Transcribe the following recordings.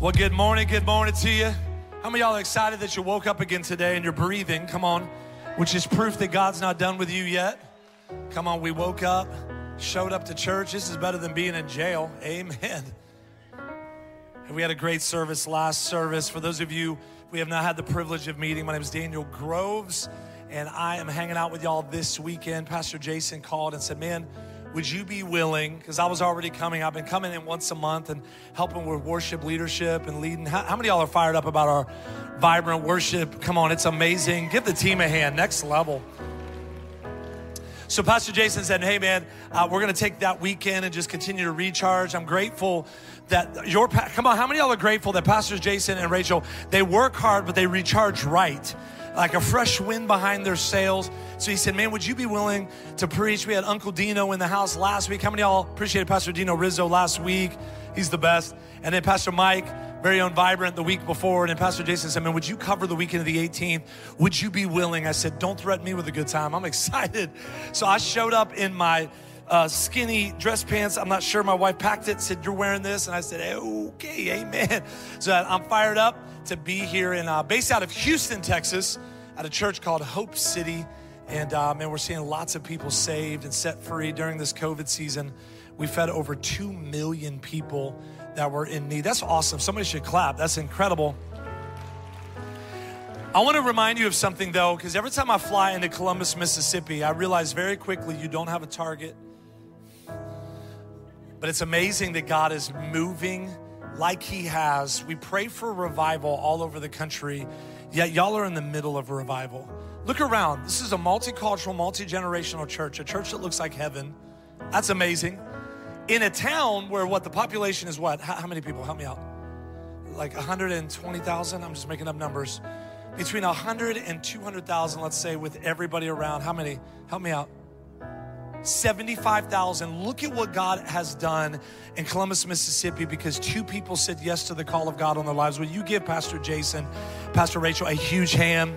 Well, good morning to you. How many of y'all are excited that you woke up again today and you're breathing? Come on, which is proof that God's not done with you yet. Come on, we woke up, showed up to church. This is better than being in jail. Amen. And we had a great service last service. For those of you we have not had the privilege of meeting, my name is Daniel Groves, and I am hanging out with y'all this weekend. Pastor Jason called and said, man, would you be willing, because I was already coming. I've been coming in once a month and helping with worship leadership and leading. How many of y'all are fired up about our vibrant worship? Come on, it's amazing. Give the team a hand, next level. So Pastor Jason said, hey man, we're gonna take that weekend and just continue to recharge. I'm grateful that come on, how many of y'all are grateful that Pastors Jason and Rachel, they work hard, but they recharge right? Like a fresh wind behind their sails. So he said, man, would you be willing to preach? We had Uncle Dino in the house last week. How many of y'all appreciated Pastor Dino Rizzo last week? He's the best. And then Pastor Mike, very own Vibrant, the week before. And then Pastor Jason said, man, would you cover the weekend of the 18th? Would you be willing? I said, don't threaten me with a good time. I'm excited. So I showed up in my skinny dress pants. I'm not sure. My wife packed it, said, you're wearing this. And I said, okay, amen. So I'm fired up to be here and based out of Houston, Texas, at a church called Hope City. And man, we're seeing lots of people saved and set free during this COVID season. We fed over 2 million people that were in need. That's awesome. Somebody should clap. That's incredible. I want to remind you of something though, because every time I fly into Columbus, Mississippi, I realize very quickly you don't have a target. But it's amazing that God is moving like he has. We pray for revival all over the country, yet y'all are in the middle of a revival. Look around. This is a multicultural, multi-generational church, a church that looks like heaven. That's amazing. In a town where the population is what? How many people? Help me out. Like 120,000? I'm just making up numbers. Between 100 and 200,000, let's say, with everybody around. How many? Help me out. 75,000. Look at what God has done in Columbus, Mississippi, because 2 people said yes to the call of God on their lives. Will you give Pastor Jason, Pastor Rachel a huge hand?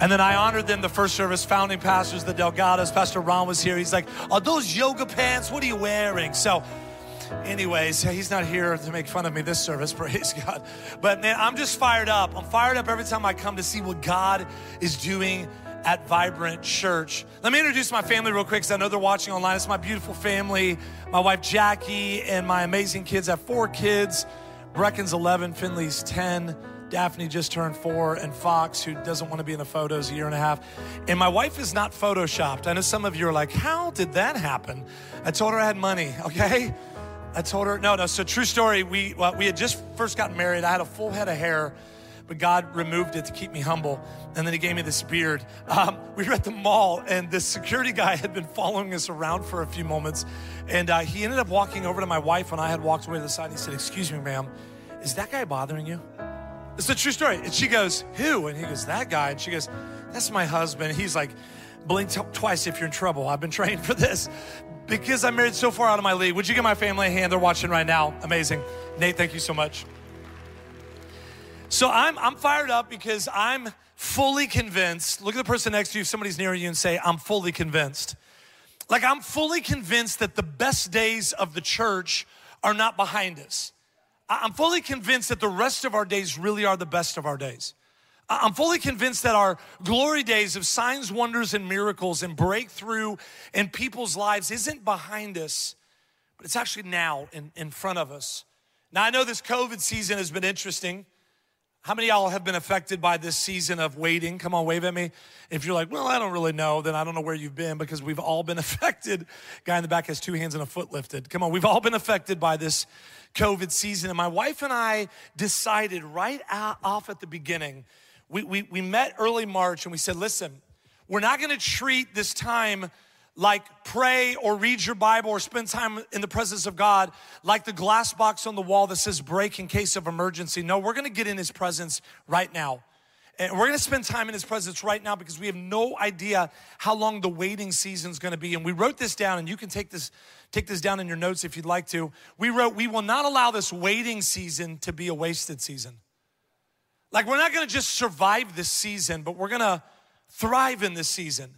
And then I honored them the first service, founding pastors, the Delgadas. Pastor Ron was here. He's like, are those yoga pants? What are you wearing? So anyways, he's not here to make fun of me this service, praise God. But man, I'm just fired up. I'm fired up every time I come to see what God is doing at Vibrant Church. Let me introduce my family real quick because I know they're watching online. It's my beautiful family, my wife Jackie and my amazing kids. I have 4 kids. Brecken's 11, Finley's 10, Daphne just turned 4, and Fox, who doesn't want to be in the photos, a year and a half. And my wife is not Photoshopped. I know some of you are like, how did that happen? I told her I had money, okay? I told her, no. So true story, we had just first gotten married. I had a full head of hair, but God removed it to keep me humble. And then he gave me this beard. We were at the mall and this security guy had been following us around for a few moments. And he ended up walking over to my wife when I had walked away to the side. He said, excuse me, ma'am, is that guy bothering you? It's a true story. And she goes, who? And he goes, that guy. And she goes, that's my husband. He's like, blink twice if you're in trouble. I've been trained for this. Because I'm married so far out of my league. Would you give my family a hand? They're watching right now. Amazing. Nate, thank you so much. So I'm fired up because I'm fully convinced. Look at the person next to you, if somebody's near you, and say, I'm fully convinced. Like, I'm fully convinced that the best days of the church are not behind us. I'm fully convinced that the rest of our days really are the best of our days. I'm fully convinced that our glory days of signs, wonders, and miracles and breakthrough in people's lives isn't behind us, but it's actually now in front of us. Now, I know this COVID season has been interesting. How many of y'all have been affected by this season of waiting? Come on, wave at me. If you're like, well, I don't really know, then I don't know where you've been because we've all been affected. Guy in the back has 2 hands and a foot lifted. Come on, we've all been affected by this COVID season. And my wife and I decided right off at the beginning, we met early March and we said, listen, we're not gonna treat this time like pray or read your Bible or spend time in the presence of God like the glass box on the wall that says break in case of emergency. No, we're gonna get in his presence right now. And we're gonna spend time in his presence right now because we have no idea how long the waiting season's gonna be. And we wrote this down, and you can take this down in your notes if you'd like to. We wrote, we will not allow this waiting season to be a wasted season. Like, we're not gonna just survive this season, but we're gonna thrive in this season.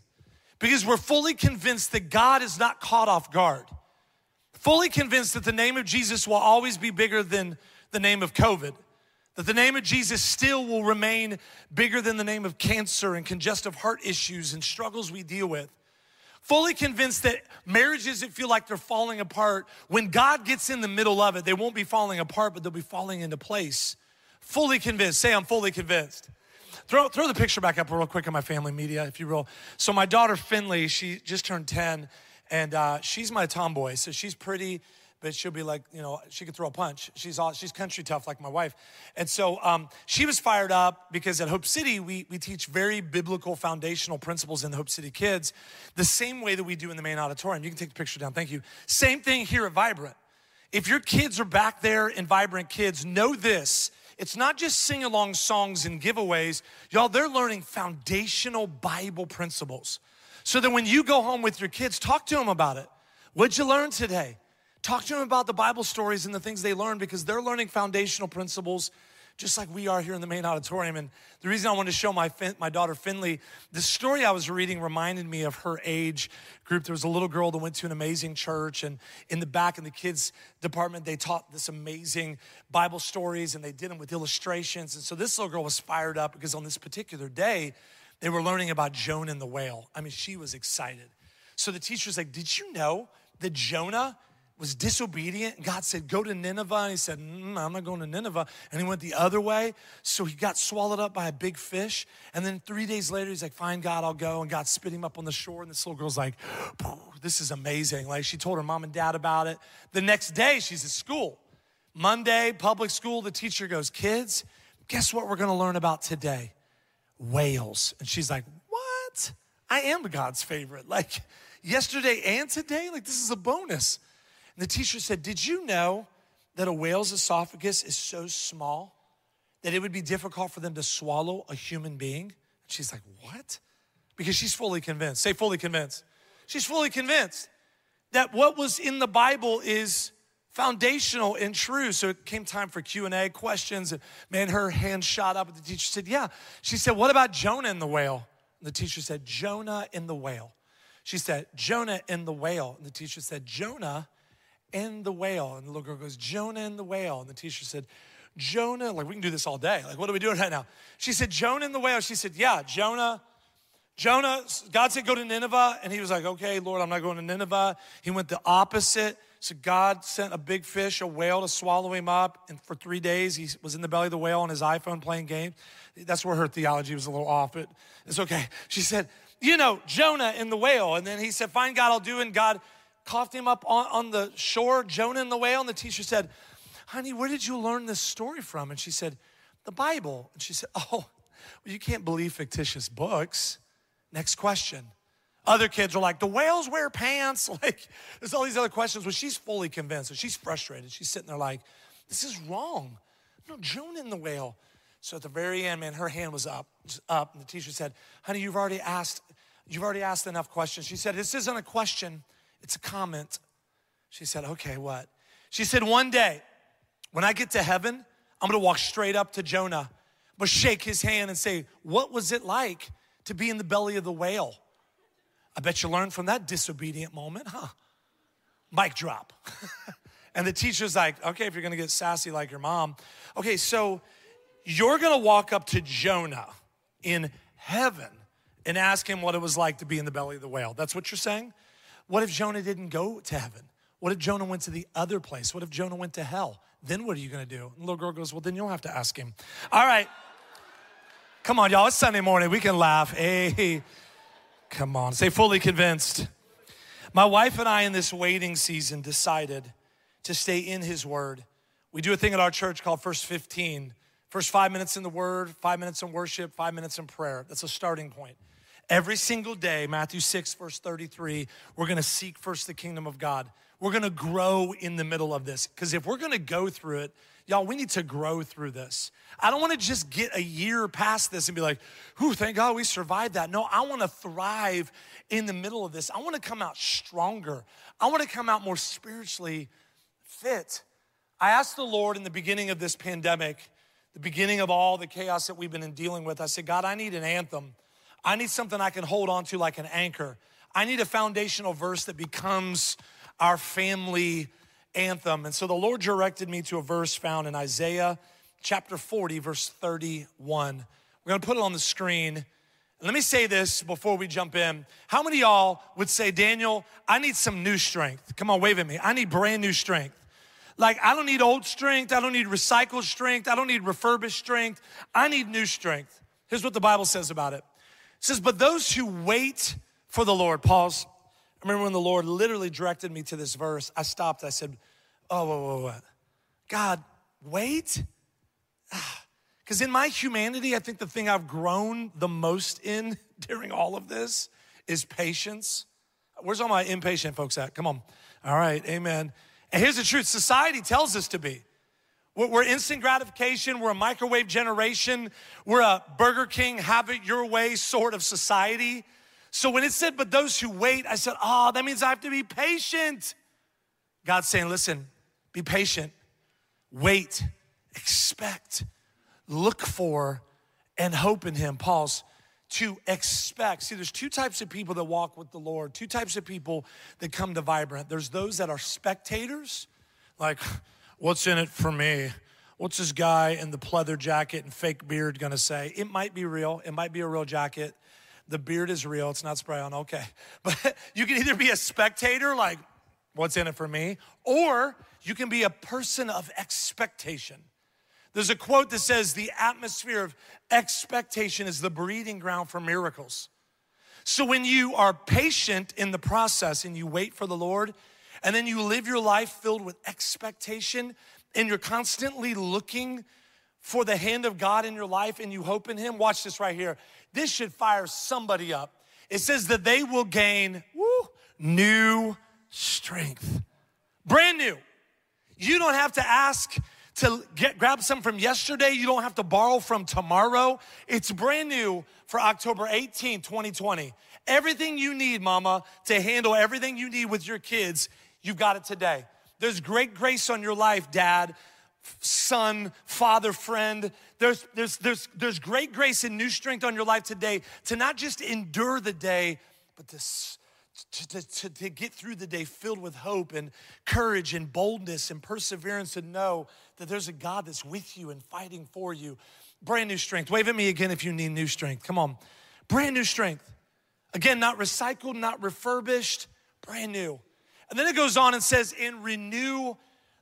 Because we're fully convinced that God is not caught off guard. Fully convinced that the name of Jesus will always be bigger than the name of COVID. That the name of Jesus still will remain bigger than the name of cancer and congestive heart issues and struggles we deal with. Fully convinced that marriages that feel like they're falling apart, when God gets in the middle of it, they won't be falling apart, but they'll be falling into place. Fully convinced. Say, I'm fully convinced. Throw the picture back up real quick in my family media, if you will. So my daughter, Finley, she just turned 10, and she's my tomboy, so she's pretty, but she'll be like, you know, she could throw a punch. She's country tough like my wife. And so she was fired up because at Hope City, we teach very biblical foundational principles in the Hope City Kids, the same way that we do in the main auditorium. You can take the picture down, thank you. Same thing here at Vibrant. If your kids are back there in Vibrant Kids, know this. It's not just sing-along songs and giveaways. Y'all, they're learning foundational Bible principles. So that when you go home with your kids, talk to them about it. What'd you learn today? Talk to them about the Bible stories and the things they learned, because they're learning foundational principles just like we are here in the main auditorium. And the reason I wanted to show my daughter Finley, the story I was reading reminded me of her age group. There was a little girl that went to an amazing church, and in the back in the kids department, they taught this amazing Bible stories, and they did them with illustrations. And so this little girl was fired up because on this particular day, they were learning about Jonah and the whale. I mean, she was excited. So the teacher's like, did you know that Jonah was disobedient? God said, go to Nineveh. And he said, I'm not going to Nineveh. And he went the other way. So he got swallowed up by a big fish. And then 3 days later, he's like, fine, God, I'll go. And God spit him up on the shore. And this little girl's like, this is amazing. Like, she told her mom and dad about it. The next day, she's at school. Monday, public school, the teacher goes, kids, guess what we're gonna learn about today? Whales. And she's like, what? I am God's favorite. Like, yesterday and today? Like, this is a bonus. The teacher said, did you know that a whale's esophagus is so small that it would be difficult for them to swallow a human being? And she's like, what? Because she's fully convinced. Say fully convinced. She's fully convinced that what was in the Bible is foundational and true. So it came time for Q&A questions. And man, her hand shot up. And the teacher said, yeah. She said, what about Jonah and the whale? And the teacher said, Jonah and the whale. She said, Jonah and the whale. And the teacher said, Jonah and the whale. And the little girl goes, Jonah and the whale. And the teacher said, Jonah, like, we can do this all day. Like, what are we doing right now? She said, Jonah and the whale. She said, yeah, Jonah, God said, go to Nineveh. And he was like, okay, Lord, I'm not going to Nineveh. He went the opposite. So God sent a big fish, a whale, to swallow him up. And for 3 days, he was in the belly of the whale on his iPhone playing games. That's where her theology was a little off, but it's okay. She said, you know, Jonah and the whale. And then he said, fine, God, I'll do it. And God coughed him up on the shore, Jonah and the whale. And the teacher said, honey, where did you learn this story from? And she said, the Bible. And she said, oh, well, you can't believe fictitious books. Next question. Other kids were like, the whales wear pants. Like, there's all these other questions. Well, she's fully convinced. So she's frustrated. She's sitting there like, this is wrong. No, Jonah and the whale. So at the very end, man, her hand was up. And the teacher said, honey, you've already asked enough questions. She said, this isn't a question. It's a comment. She said, okay, what? She said, one day, when I get to heaven, I'm gonna walk straight up to Jonah, but shake his hand and say, what was it like to be in the belly of the whale? I bet you learned from that disobedient moment, huh? Mic drop. And the teacher's like, okay, if you're gonna get sassy like your mom, okay, so you're gonna walk up to Jonah in heaven and ask him what it was like to be in the belly of the whale. That's what you're saying? What if Jonah didn't go to heaven? What if Jonah went to the other place? What if Jonah went to hell? Then what are you gonna do? And the little girl goes, well, then you'll have to ask him. All right, come on, y'all, it's Sunday morning, we can laugh. Hey, come on, say fully convinced. My wife and I in this waiting season decided to stay in his word. We do a thing at our church called First 15. First 5 minutes in the word, 5 minutes in worship, 5 minutes in prayer. That's a starting point. Every single day, Matthew 6, verse 33, we're gonna seek first the kingdom of God. We're gonna grow in the middle of this, because if we're gonna go through it, y'all, we need to grow through this. I don't wanna just get a year past this and be like, whew, thank God we survived that. No, I wanna thrive in the middle of this. I wanna come out stronger. I wanna come out more spiritually fit. I asked the Lord in the beginning of this pandemic, the beginning of all the chaos that we've been dealing with, I said, God, I need an anthem. I need something I can hold on to like an anchor. I need a foundational verse that becomes our family anthem. And so the Lord directed me to a verse found in Isaiah chapter 40, verse 31. We're gonna put it on the screen. Let me say this before we jump in. How many of y'all would say, Daniel, I need some new strength? Come on, wave at me. I need brand new strength. Like, I don't need old strength. I don't need recycled strength. I don't need refurbished strength. I need new strength. Here's what the Bible says about it. It says, but those who wait for the Lord, pause. I remember when the Lord literally directed me to this verse, I stopped. I said, oh, God, wait? Because in my humanity, I think the thing I've grown the most in during all of this is patience. Where's all my impatient folks at? Come on. All right, amen. And here's the truth. Society tells us to be. We're instant gratification. We're a microwave generation. We're a Burger King, have it your way sort of society. So when it said, but those who wait, I said, oh, that means I have to be patient. God's saying, listen, be patient, wait, expect. Look for and hope in him. Pause. To expect. See, there's two types of people that walk with the Lord, two types of people that come to Vibrant. There's those that are spectators, like, what's in it for me? What's this guy in the pleather jacket and fake beard gonna say? It might be real. It might be a real jacket. The beard is real. It's not spray on. Okay. But you can either be a spectator, like, what's in it for me? Or you can be a person of expectation. There's a quote that says, the atmosphere of expectation is the breeding ground for miracles. So when you are patient in the process and you wait for the Lord, and then you live your life filled with expectation, and you're constantly looking for the hand of God in your life and you hope in him, watch this right here. This should fire somebody up. It says that they will gain new strength, brand new. You don't have to ask to grab some from yesterday. You don't have to borrow from tomorrow. It's brand new for October 18, 2020. Everything you need, mama, to handle everything you need with your kids, you've got it today. There's great grace on your life, dad, son, father, friend. There's great grace and new strength on your life today to not just endure the day, but to get through the day filled with hope and courage and boldness and perseverance and know that there's a God that's with you and fighting for you. Brand new strength. Wave at me again if you need new strength. Come on. Brand new strength. Again, not recycled, not refurbished, brand new. And then it goes on and says, and renew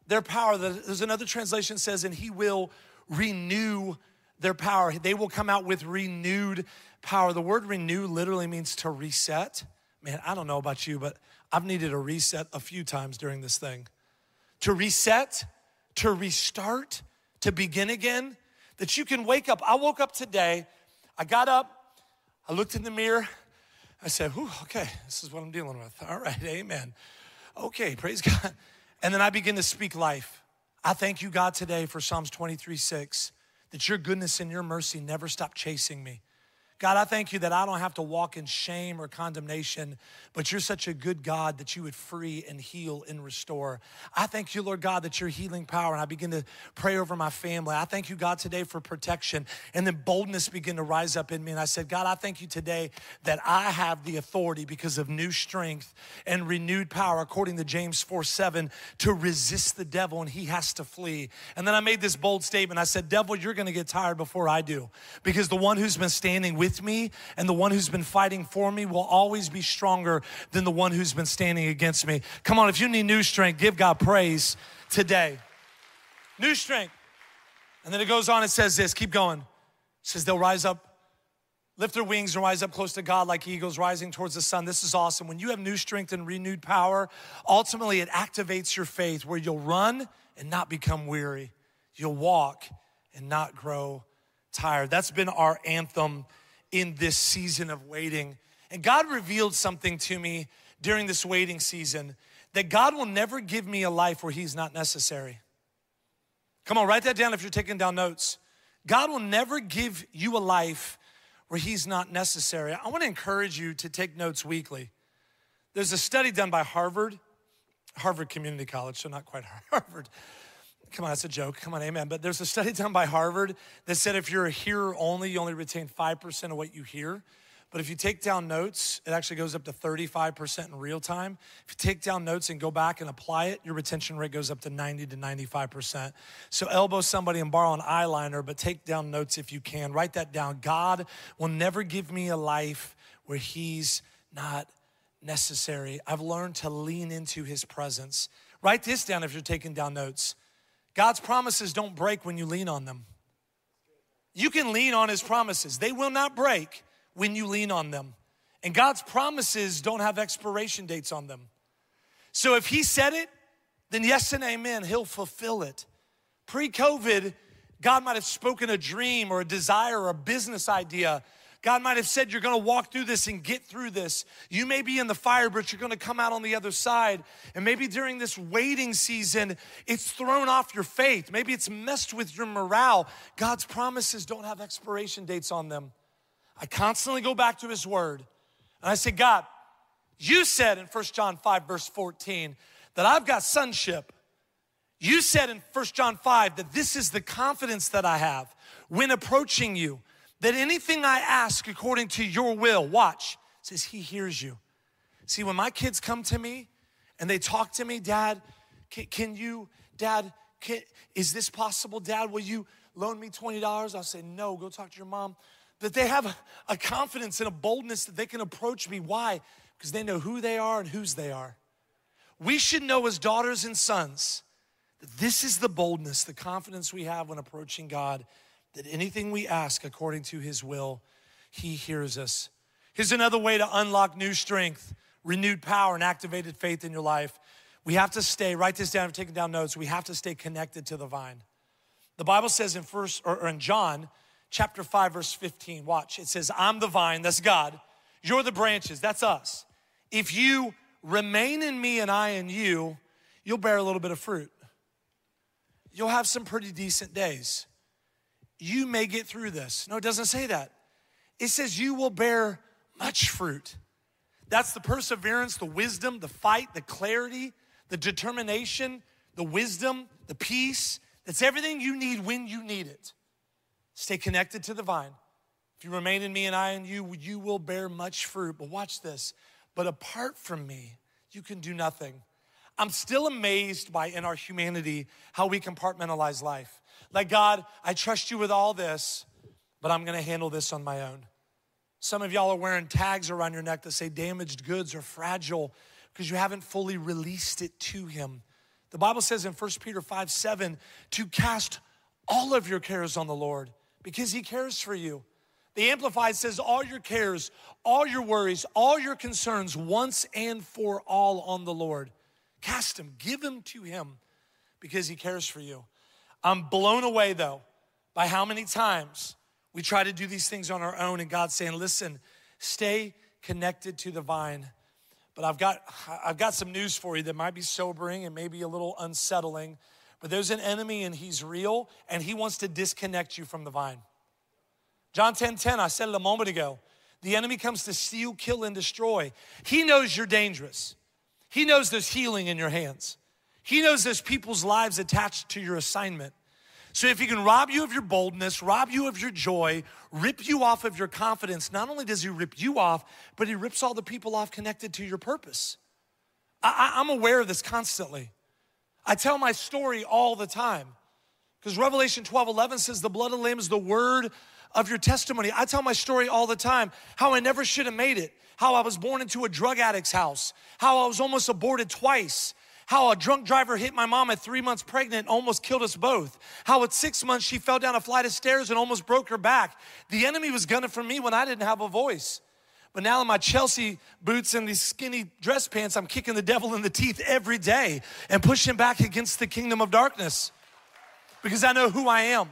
their power. There's another translation that says, and he will renew their power. They will come out with renewed power. The word renew literally means to reset. Man, I don't know about you, but I've needed a reset a few times during this thing. To reset, to restart, to begin again, that you can wake up. I woke up today, I got up, I looked in the mirror, I said, whew, okay, this is what I'm dealing with. All right, amen. Okay, praise God. And then I begin to speak life. I thank you, God, today for Psalms 23:6, that your goodness and your mercy never stop chasing me. God, I thank you that I don't have to walk in shame or condemnation, but you're such a good God that you would free and heal and restore. I thank you, Lord God, that your healing power, and I begin to pray over my family. I thank you, God, today for protection, and then boldness began to rise up in me. And I said, God, I thank you today that I have the authority because of new strength and renewed power, according to James 4:7, to resist the devil, and he has to flee. And then I made this bold statement. I said, devil, you're gonna get tired before I do, because the one who's been standing with me and the one who's been fighting for me will always be stronger than the one who's been standing against me. Come on, if you need new strength, give God praise today. New strength. And then it goes on, it says this, keep going. It says they'll rise up, lift their wings and rise up close to God like eagles rising towards the sun. This is awesome. When you have new strength and renewed power, ultimately it activates your faith where you'll run and not become weary. You'll walk and not grow tired. That's been our anthem in this season of waiting. And God revealed something to me during this waiting season, that God will never give me a life where he's not necessary. Come on, write that down if you're taking down notes. God will never give you a life where he's not necessary. I wanna encourage you to take notes weekly. There's a study done by Harvard Community College, so not quite Harvard. Come on, that's a joke. Come on, amen. But there's a study done by Harvard that said if you're a hearer only, you only retain 5% of what you hear. But if you take down notes, it actually goes up to 35% in real time. If you take down notes and go back and apply it, your retention rate goes up to 90 to 95%. So elbow somebody and borrow an eyeliner, but take down notes if you can. Write that down. God will never give me a life where he's not necessary. I've learned to lean into his presence. Write this down if you're taking down notes. God's promises don't break when you lean on them. You can lean on his promises. They will not break when you lean on them. And God's promises don't have expiration dates on them. So if he said it, then yes and amen, he'll fulfill it. Pre-COVID, God might have spoken a dream or a desire or a business idea. God might have said, you're gonna walk through this and get through this. You may be in the fire, but you're gonna come out on the other side. And maybe during this waiting season, it's thrown off your faith. Maybe it's messed with your morale. God's promises don't have expiration dates on them. I constantly go back to his word. And I say, God, you said in 1 John 5, verse 14, that I've got sonship. You said in 1 John 5 that this is the confidence that I have when approaching you, that anything I ask according to your will, watch, it says he hears you. See, when my kids come to me and they talk to me, Dad, can you, is this possible? Dad, will you loan me $20? I'll say, no, go talk to your mom. That they have a confidence and a boldness that they can approach me. Why? Because they know who they are and whose they are. We should know as daughters and sons that this is the boldness, the confidence we have when approaching God, that anything we ask according to his will, he hears us. Here's another way to unlock new strength, renewed power, and activated faith in your life. We have to stay, write this down, I'm taking down notes, we have to stay connected to the vine. The Bible says in John, chapter 5, verse 15, watch. It says, I'm the vine, that's God. You're the branches, that's us. If you remain in me and I in you, you'll bear a little bit of fruit. You'll have some pretty decent days. You may get through this. No, it doesn't say that. It says you will bear much fruit. That's the perseverance, the wisdom, the fight, the clarity, the determination, the wisdom, the peace. That's everything you need when you need it. Stay connected to the vine. If you remain in me and I in you, you will bear much fruit. But watch this. But apart from me, you can do nothing. I'm still amazed by, in our humanity, how we compartmentalize life. Like, God, I trust you with all this, but I'm gonna handle this on my own. Some of y'all are wearing tags around your neck that say damaged goods or fragile because you haven't fully released it to him. The Bible says in 1 Peter 5:7, to cast all of your cares on the Lord, because he cares for you. The Amplified says all your cares, all your worries, all your concerns once and for all on the Lord. Cast them, give them to him because he cares for you. I'm blown away though by how many times we try to do these things on our own and God's saying, listen, stay connected to the vine. But I've got some news for you that might be sobering and maybe a little unsettling. But there's an enemy and he's real and he wants to disconnect you from the vine. John 10:10, I said it a moment ago. The enemy comes to steal, kill, and destroy. He knows you're dangerous. He knows there's healing in your hands. He knows there's people's lives attached to your assignment. So if he can rob you of your boldness, rob you of your joy, rip you off of your confidence, not only does he rip you off, but he rips all the people off connected to your purpose. I'm aware of this constantly. I tell my story all the time because Revelation 12:11 says the blood of the Lamb is the word of your testimony. I tell my story all the time, how I never should have made it, how I was born into a drug addict's house, how I was almost aborted twice, how a drunk driver hit my mom at 3 months pregnant and almost killed us both, how at 6 months she fell down a flight of stairs and almost broke her back. The enemy was gunning for me when I didn't have a voice. But now in my Chelsea boots and these skinny dress pants, I'm kicking the devil in the teeth every day and pushing back against the kingdom of darkness because I know who I am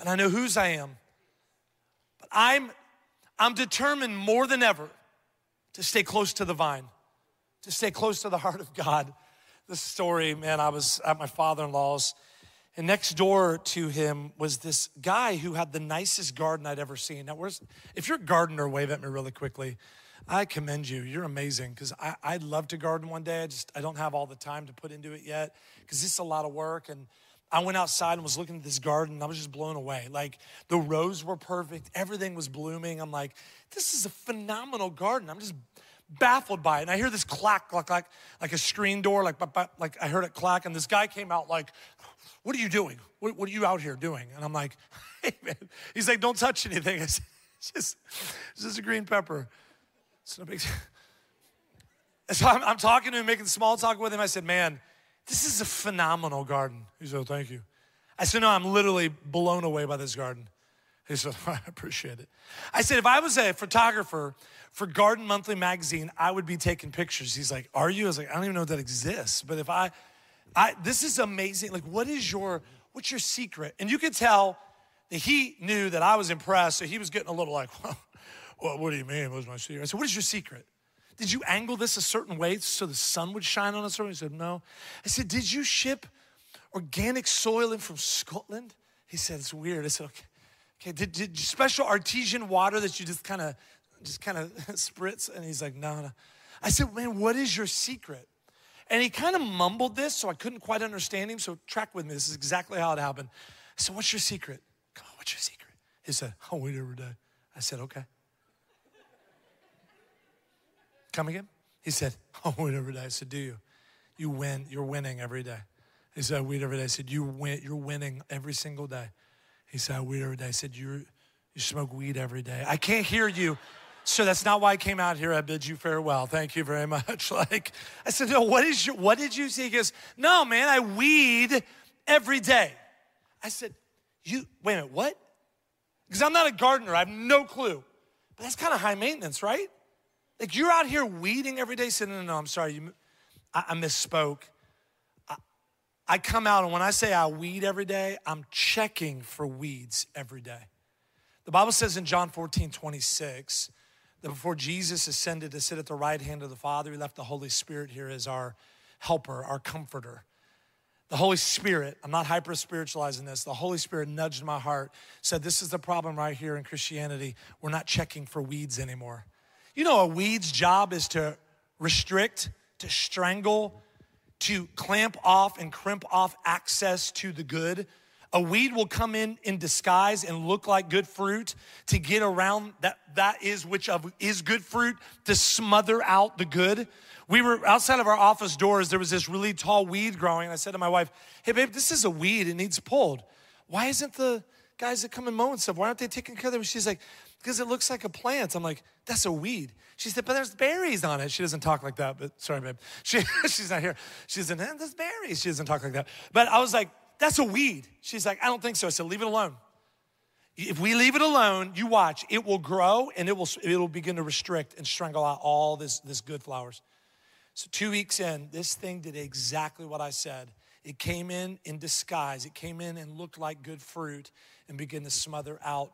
and I know whose I am. But I'm determined more than ever to stay close to the vine, to stay close to the heart of God. This story, man, I was at my father-in-law's and next door to him was this guy who had the nicest garden I'd ever seen. Now, if you're a gardener, wave at me really quickly. I commend you. You're amazing because I'd love to garden one day. I don't have all the time to put into it yet because it's a lot of work. And I went outside and was looking at this garden, and I was just blown away. Like, the rows were perfect. Everything was blooming. I'm like, this is a phenomenal garden. I'm just baffled by it. And I hear this clack, like a screen door, like I heard it clack. And this guy came out like, what are you doing? What are you out here doing? And I'm like, hey, man. He's like, don't touch anything. I said, it's just a green pepper. It's no big deal. So I'm talking to him, making small talk with him. I said, man, this is a phenomenal garden. He said, oh, thank you. I said, no, I'm literally blown away by this garden. He said, I appreciate it. I said, if I was a photographer for Garden Monthly magazine, I would be taking pictures. He's like, are you? I was like, I don't even know if that exists. But if I this is amazing. Like, what's your secret? And you could tell that he knew that I was impressed. So he was getting a little like, well, what do you mean? What's my secret? I said, what is your secret? Did you angle this a certain way so the sun would shine on us? He said, no. I said, did you ship organic soil in from Scotland? He said, it's weird. I said, okay. Did you special artesian water that you just kind of spritz? And he's like, no. I said, man, what is your secret? And he kind of mumbled this, so I couldn't quite understand him. So track with me. This is exactly how it happened. I said, what's your secret? Come on, what's your secret? He said, I wait every day. I said, okay. Come again? He said, I wait every day. I said, do you? You win. You're winning every day. He said, I wait every day. I said, you win. You're winning every single day. He said, I weed every day. I said, you smoke weed every day. I can't hear you. Sir, that's not why I came out here. I bid you farewell. Thank you very much. Like, I said, no, what did you see? He goes, no, man, I weed every day. I said, wait a minute, what? Because I'm not a gardener. I have no clue. But that's kind of high maintenance, right? Like, you're out here weeding every day. He said, no, I'm sorry. I misspoke. I come out, and when I say I weed every day, I'm checking for weeds every day. The Bible says in John 14:26, that before Jesus ascended to sit at the right hand of the Father, he left the Holy Spirit here as our helper, our comforter. The Holy Spirit, I'm not hyper-spiritualizing this, the Holy Spirit nudged my heart, said, this is the problem right here in Christianity. We're not checking for weeds anymore. You know, a weed's job is to restrict, to strangle, to clamp off and crimp off access to the good. A weed will come in disguise and look like good fruit to get around that is which of is good fruit, to smother out the good. We were outside of our office doors, there was this really tall weed growing, and I said to my wife, hey babe, this is a weed, it needs pulled. Why isn't the guys that come and mow and stuff, why aren't they taking care of them? She's like, because it looks like a plant. I'm like, that's a weed. She said, but there's berries on it. She doesn't talk like that, but sorry, babe. She's not here. She said, there's berries. She doesn't talk like that. But I was like, that's a weed. She's like, I don't think so. I said, leave it alone. If we leave it alone, you watch. It will grow, and it'll begin to restrict and strangle out all this good flowers. So 2 weeks in, this thing did exactly what I said. It came in disguise. It came in and looked like good fruit and began to smother out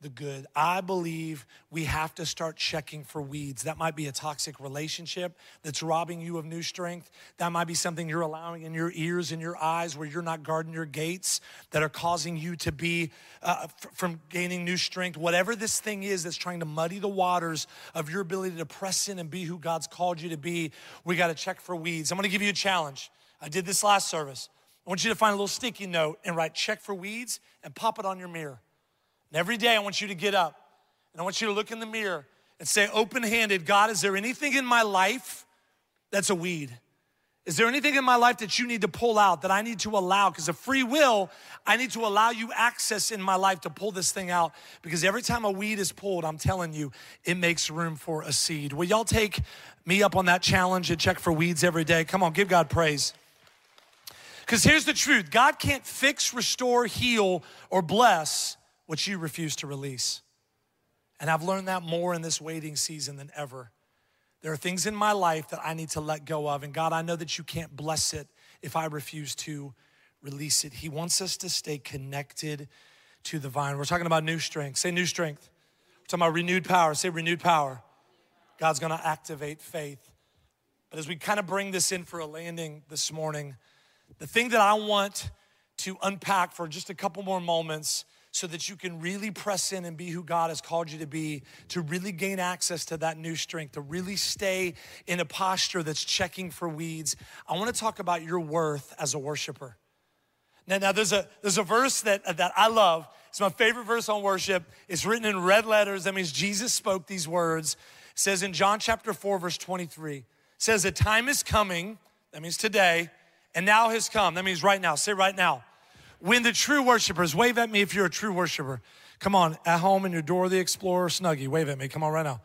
the good. I believe we have to start checking for weeds. That might be a toxic relationship that's robbing you of new strength. That might be something you're allowing in your ears and your eyes where you're not guarding your gates that are causing you to be from gaining new strength. Whatever this thing is that's trying to muddy the waters of your ability to press in and be who God's called you to be, we got to check for weeds. I'm going to give you a challenge. I did this last service. I want you to find a little sticky note and write check for weeds and pop it on your mirror. And every day I want you to get up and I want you to look in the mirror and say open-handed, God, is there anything in my life that's a weed? Is there anything in my life that you need to pull out, that I need to allow? Because of free will, I need to allow you access in my life to pull this thing out. Because every time a weed is pulled, I'm telling you, it makes room for a seed. Will y'all take me up on that challenge and check for weeds every day? Come on, give God praise. Because here's the truth. God can't fix, restore, heal, or bless what you refuse to release. And I've learned that more in this waiting season than ever. There are things in my life that I need to let go of. And God, I know that you can't bless it if I refuse to release it. He wants us to stay connected to the vine. We're talking about new strength. Say new strength. We're talking about renewed power. Say renewed power. God's gonna activate faith. But as we kind of bring this in for a landing this morning, the thing that I want to unpack for just a couple more moments so that you can really press in and be who God has called you to be, to really gain access to that new strength, to really stay in a posture that's checking for weeds. I wanna talk about your worth as a worshiper. Now there's a verse that I love. It's my favorite verse on worship. It's written in red letters. That means Jesus spoke these words. It says in John chapter 4, verse 23, it says, "A time is coming," that means today, "and now has come," that means right now, say right now, "when the true worshipers," wave at me if you're a true worshiper. Come on, at home in your Dora the Explorer Snuggie, wave at me, come on right now.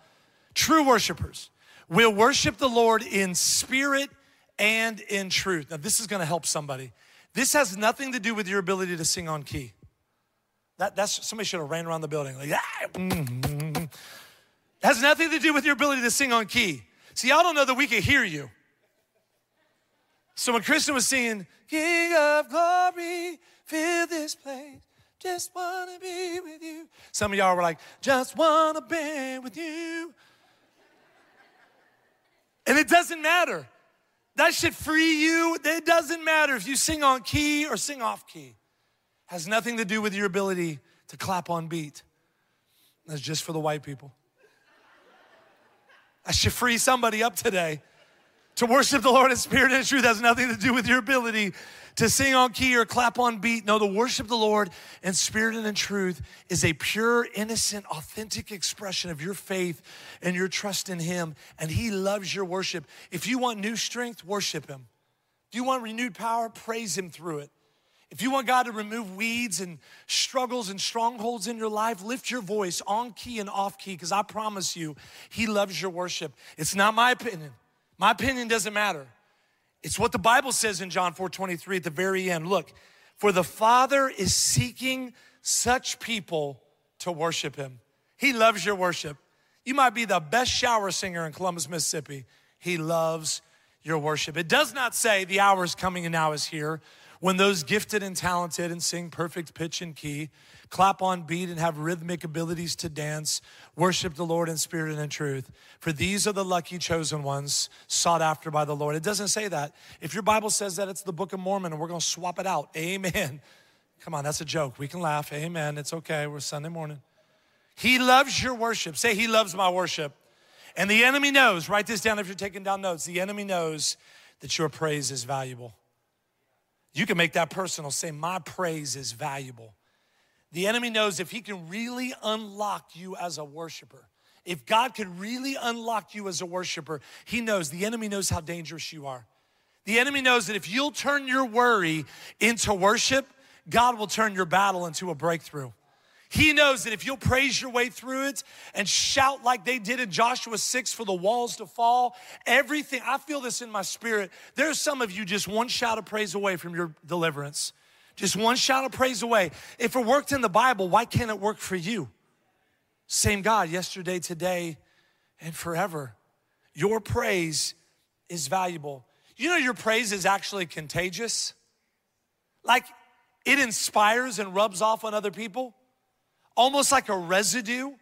"True worshipers will worship the Lord in spirit and in truth." Now this is gonna help somebody. This has nothing to do with your ability to sing on key. That's somebody should have ran around the building like, ah, It has nothing to do with your ability to sing on key. See, y'all don't know that we can hear you. So when Kristen was singing, "King of glory, fill this place, just wanna be with you." Some of y'all were like, "Just wanna be with you." And it doesn't matter. That should free you. It doesn't matter if you sing on key or sing off key. It has nothing to do with your ability to clap on beat. That's just for the white people. I should free somebody up today. To worship the Lord in spirit and truth has nothing to do with your ability to sing on key or clap on beat. No, to worship the Lord in spirit and in truth is a pure, innocent, authentic expression of your faith and your trust in Him. And He loves your worship. If you want new strength, worship Him. If you want renewed power, praise Him through it. If you want God to remove weeds and struggles and strongholds in your life, lift your voice on key and off key, because I promise you, He loves your worship. It's not my opinion. My opinion doesn't matter. It's what the Bible says in John 4:23 at the very end. Look, "For the Father is seeking such people to worship Him." He loves your worship. You might be the best shower singer in Columbus, Mississippi. He loves your worship. It does not say the hour is coming and now is here when those gifted and talented and sing perfect pitch and key, clap on beat and have rhythmic abilities to dance, worship the Lord in spirit and in truth. For these are the lucky chosen ones sought after by the Lord. It doesn't say that. If your Bible says that, it's the Book of Mormon and we're gonna swap it out, amen. Come on, that's a joke. We can laugh, amen, it's okay, we're Sunday morning. He loves your worship. Say, "He loves my worship." And the enemy knows, write this down if you're taking down notes, the enemy knows that your praise is valuable. You can make that personal, say, "My praise is valuable." The enemy knows if he can really unlock you as a worshiper, if God could really unlock you as a worshiper, he knows, the enemy knows how dangerous you are. The enemy knows that if you'll turn your worry into worship, God will turn your battle into a breakthrough. He knows that if you'll praise your way through it and shout like they did in Joshua 6 for the walls to fall, everything, I feel this in my spirit. There's some of you just one shout of praise away from your deliverance. Just one shout of praise away. If it worked in the Bible, why can't it work for you? Same God, yesterday, today, and forever. Your praise is valuable. You know your praise is actually contagious. Like it inspires and rubs off on other people. Almost like a residue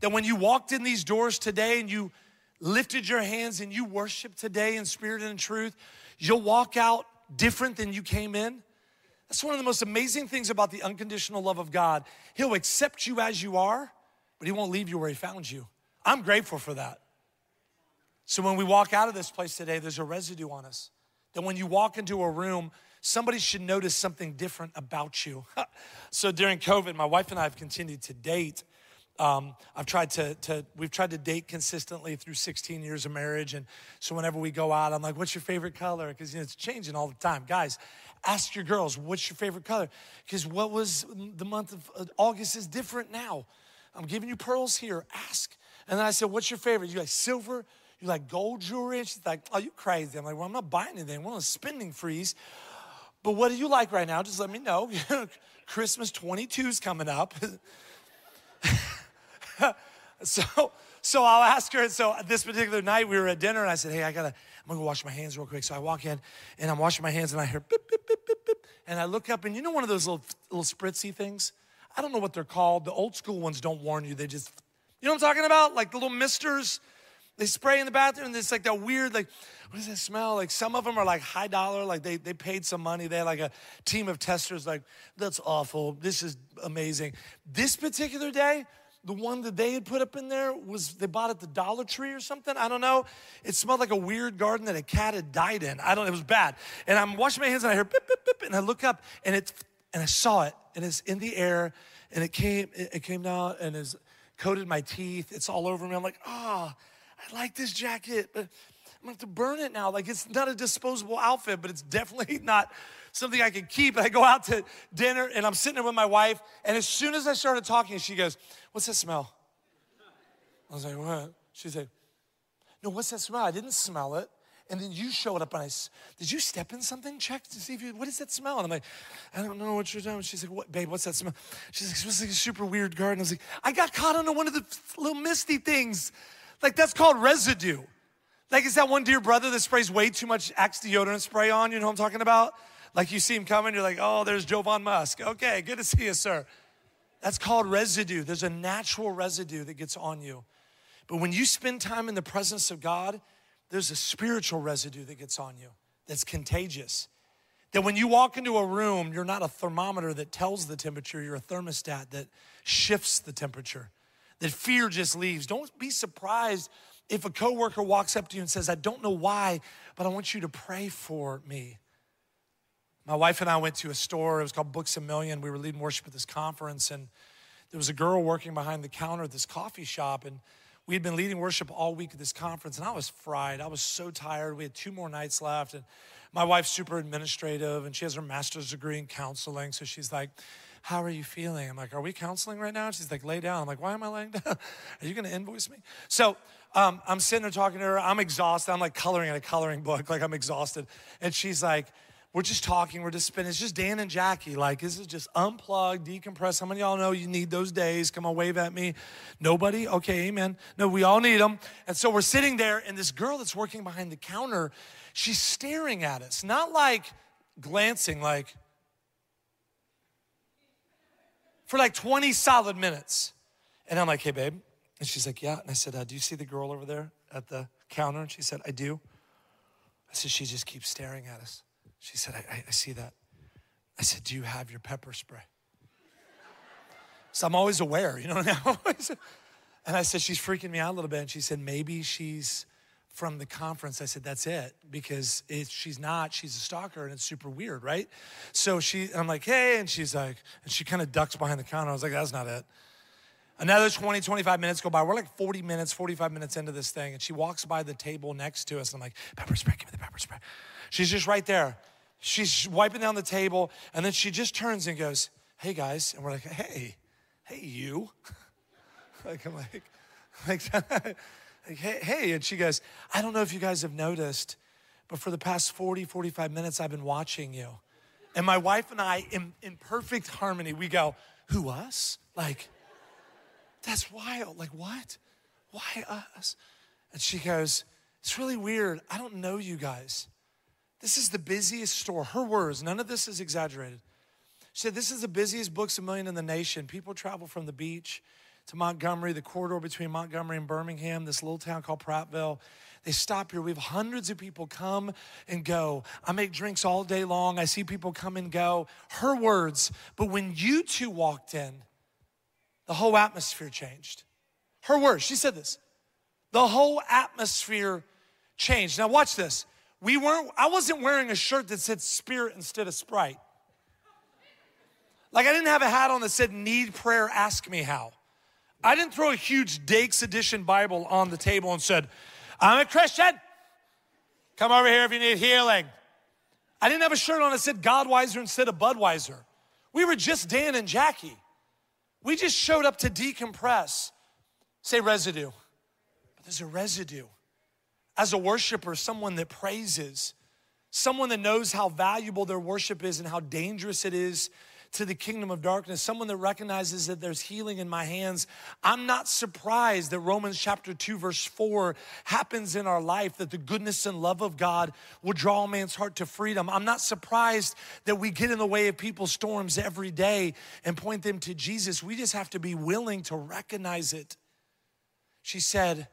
that when you walked in these doors today and you lifted your hands and you worshiped today in spirit and in truth, you'll walk out different than you came in. That's one of the most amazing things about the unconditional love of God. He'll accept you as you are, but he won't leave you where he found you. I'm grateful for that. So when we walk out of this place today, there's a residue on us. That when you walk into a room, somebody should notice something different about you. So during COVID, my wife and I have continued to date. We've tried to date consistently through 16 years of marriage. And so whenever we go out, I'm like, "What's your favorite color?" Because it's changing all the time. Guys, ask your girls, "What's your favorite color?" Because what was the month of August is different now. I'm giving you pearls here, ask. And then I said, "What's your favorite?" You like silver? You like gold jewelry? And she's like, "Oh, you crazy." I'm like, "Well, I'm not buying anything. We're on a spending freeze. But what do you like right now? Just let me know." Christmas 22 is coming up. So I'll ask her. And so this particular night we were at dinner and I said, "Hey, I'm gonna go wash my hands real quick." So I walk in and I'm washing my hands and I hear beep, beep, beep, beep, beep. And I look up and you know one of those little spritzy things? I don't know what they're called. The old school ones don't warn you. They just, you know what I'm talking about? Like the little misters. They spray in the bathroom and it's like that weird, like, what does that smell? Like some of them are like high dollar, like they paid some money. They had like a team of testers like, "That's awful. This is amazing." This particular day, The one that they had put up in there was, they bought at the Dollar Tree or something. I don't know. It smelled like a weird garden that a cat had died in. I don't know. It was bad. And I'm washing my hands and I hear beep, beep, beep. And I look up and I saw it. And it's in the air. And it came out and it's coated my teeth. It's all over me. I'm like, oh, I like this jacket, but I'm gonna have to burn it now. Like, it's not a disposable outfit, but it's definitely not something I could keep. And I go out to dinner and I'm sitting there with my wife. And as soon as I started talking, she goes, what's that smell? I was like, what? She's like, no, what's that smell? I didn't smell it. And then you showed up and did you step in something? Check to see what is that smell? And I'm like, I don't know what you're doing. She's like, what, babe, what's that smell? She's like, it smells like a super weird garden. I was like, I got caught under one of the little misty things. Like, that's called residue. Like, it's that one dear brother that sprays way too much Axe deodorant spray on, you know what I'm talking about? Like, you see him coming, you're like, oh, there's Jovan Musk. Okay, good to see you, sir. That's called residue. There's a natural residue that gets on you. But when you spend time in the presence of God, there's a spiritual residue that gets on you that's contagious. That when you walk into a room, you're not a thermometer that tells the temperature, you're a thermostat that shifts the temperature, that fear just leaves. Don't be surprised if a coworker walks up to you and says, I don't know why, but I want you to pray for me. My wife and I went to a store, it was called Books A Million. We were leading worship at this conference, and there was a girl working behind the counter at this coffee shop, and we had been leading worship all week at this conference, and I was fried. I was so tired. We had 2 more nights left, and my wife's super administrative, and she has her master's degree in counseling, so she's like, how are you feeling? I'm like, are we counseling right now? She's like, lay down. I'm like, why am I laying down? Are you going to invoice me? So I'm sitting there talking to her. I'm exhausted. I'm like coloring in a coloring book. Like, I'm exhausted. And she's like, we're just talking. We're just spinning. It's just Dan and Jackie. Like, this is just unplugged, decompress. How many of y'all know you need those days? Come on, wave at me. Nobody? Okay, amen. No, we all need them. And so we're sitting there, and this girl that's working behind the counter, she's staring at us. Not like glancing, like for like 20 solid minutes. And I'm like, hey, babe. And she's like, yeah. And I said, do you see the girl over there at the counter? And she said, I do. I said, she just keeps staring at us. She said, I see that. I said, do you have your pepper spray? So I'm always aware, you know what I mean? And I said, she's freaking me out a little bit. And she said, maybe she's from the conference. I said, that's it. Because if she's not, she's a stalker and it's super weird, right? So I'm like, hey. And she's like, and she kind of ducks behind the counter. I was like, that's not it. Another 20, 25 minutes go by. We're like 40 minutes, 45 minutes into this thing. And she walks by the table next to us. And I'm like, pepper spray, give me the pepper spray. She's just right there. She's wiping down the table, and then she just turns and goes, hey, guys. And we're like, hey, you. Like, I'm like hey. And she goes, I don't know if you guys have noticed, but for the past 40, 45 minutes, I've been watching you. And my wife and I, in perfect harmony, we go, who, us? Like, that's wild. Like, what? Why us? And she goes, it's really weird. I don't know you guys. This is the busiest store. Her words, none of this is exaggerated. She said, this is the busiest Books A Million in the nation. People travel from the beach to Montgomery, the corridor between Montgomery and Birmingham, this little town called Prattville. They stop here. We have hundreds of people come and go. I make drinks all day long. I see people come and go. Her words, but when you two walked in, the whole atmosphere changed. Her words, she said this. The whole atmosphere changed. Now watch this. I wasn't wearing a shirt that said Spirit instead of Sprite. Like, I didn't have a hat on that said need prayer, ask me how. I didn't throw a huge Dakes edition Bible on the table and said, I'm a Christian. Come over here if you need healing. I didn't have a shirt on that said Godweiser instead of Budweiser. We were just Dan and Jackie. We just showed up to decompress. Say residue. But there's a residue. As a worshiper, someone that praises, someone that knows how valuable their worship is and how dangerous it is to the kingdom of darkness, someone that recognizes that there's healing in my hands. I'm not surprised that Romans chapter 2, verse 4 happens in our life, that the goodness and love of God will draw a man's heart to freedom. I'm not surprised that we get in the way of people's storms every day and point them to Jesus. We just have to be willing to recognize it. She said,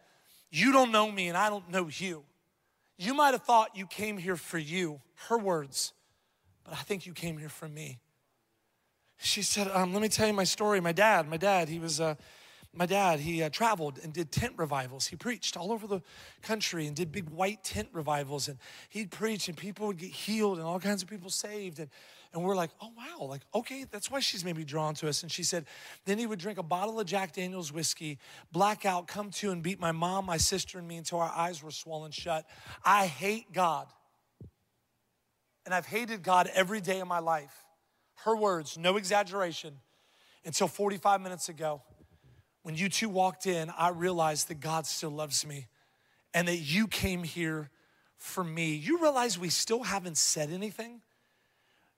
you don't know me and I don't know you. You might have thought you came here for you, her words, but I think you came here for me. She said, let me tell you my story. My dad, he was My dad, he traveled and did tent revivals. He preached all over the country and did big white tent revivals. And he'd preach and people would get healed and all kinds of people saved. And we're like, oh, wow, like, okay, that's why she's maybe drawn to us. And she said, then he would drink a bottle of Jack Daniel's whiskey, blackout, come to and beat my mom, my sister, and me until our eyes were swollen shut. I hate God. And I've hated God every day of my life. Her words, no exaggeration, until 45 minutes ago. When you two walked in, I realized that God still loves me and that you came here for me. You realize we still haven't said anything?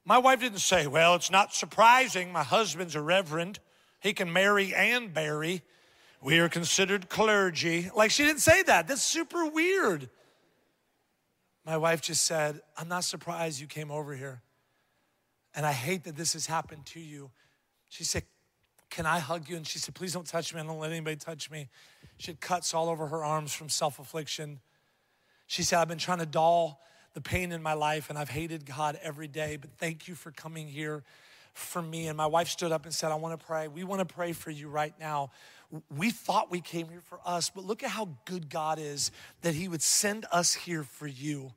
My wife didn't say, well, it's not surprising. My husband's a reverend. He can marry and bury. We are considered clergy. Like, she didn't say that. That's super weird. My wife just said, I'm not surprised you came over here. And I hate that this has happened to you. She said, can I hug you? And she said, please don't touch me. I don't let anybody touch me. She had cuts all over her arms from self-affliction. She said, I've been trying to dull the pain in my life, and I've hated God every day, but thank you for coming here for me. And my wife stood up and said, I want to pray. We want to pray for you right now. We thought we came here for us, but look at how good God is that he would send us here for you.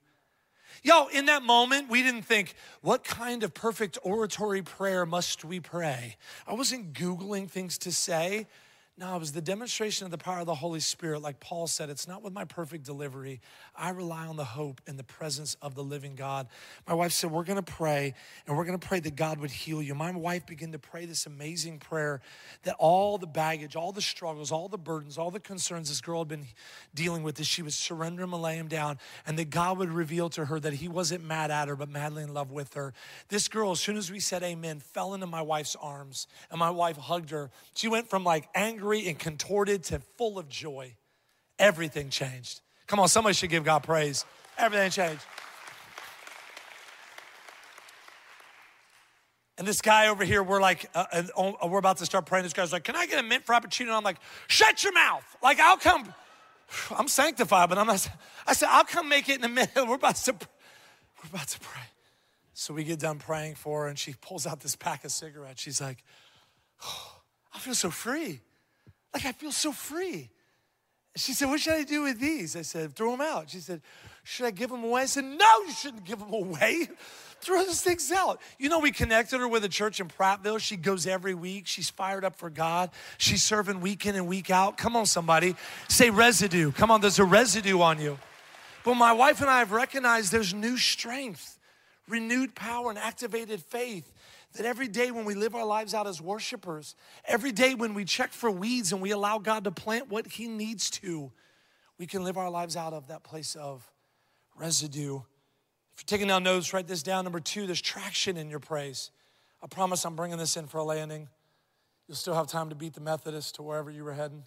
Yo, in that moment, we didn't think, what kind of perfect oratory prayer must we pray? I wasn't Googling things to say. No, it was the demonstration of the power of the Holy Spirit. Like Paul said, it's not with my perfect delivery. I rely on the hope and the presence of the living God. My wife said, we're going to pray, and we're going to pray that God would heal you. My wife began to pray this amazing prayer that all the baggage, all the struggles, all the burdens, all the concerns this girl had been dealing with, that she would surrender him and lay him down, and that God would reveal to her that he wasn't mad at her, but madly in love with her. This girl, as soon as we said amen, fell into my wife's arms, and my wife hugged her. She went from like anger and contorted to full of joy. Everything changed. Come on, somebody should give God praise. Everything changed. And this guy over here, we're like, we're about to start praying. This guy's like, can I get a mint frappuccino? And I'm like, shut your mouth. Like, I'll come. I'm sanctified, but I'm not. I said, I'll come make it in a minute. We're about to pray. So we get done praying for her, and she pulls out this pack of cigarettes. She's like, oh, I feel so free. Like, I feel so free. She said, what should I do with these? I said, throw them out. She said, should I give them away? I said, no, you shouldn't give them away. Throw those things out. You know, we connected her with a church in Prattville. She goes every week. She's fired up for God. She's serving week in and week out. Come on, somebody. Say residue. Come on, there's a residue on you. But my wife and I have recognized there's new strength, renewed power, and activated faith. That every day when we live our lives out as worshipers, every day when we check for weeds and we allow God to plant what he needs to, we can live our lives out of that place of residue. If you're taking down notes, write this down. Number two, there's traction in your praise. I promise I'm bringing this in for a landing. You'll still have time to beat the Methodists to wherever you were heading.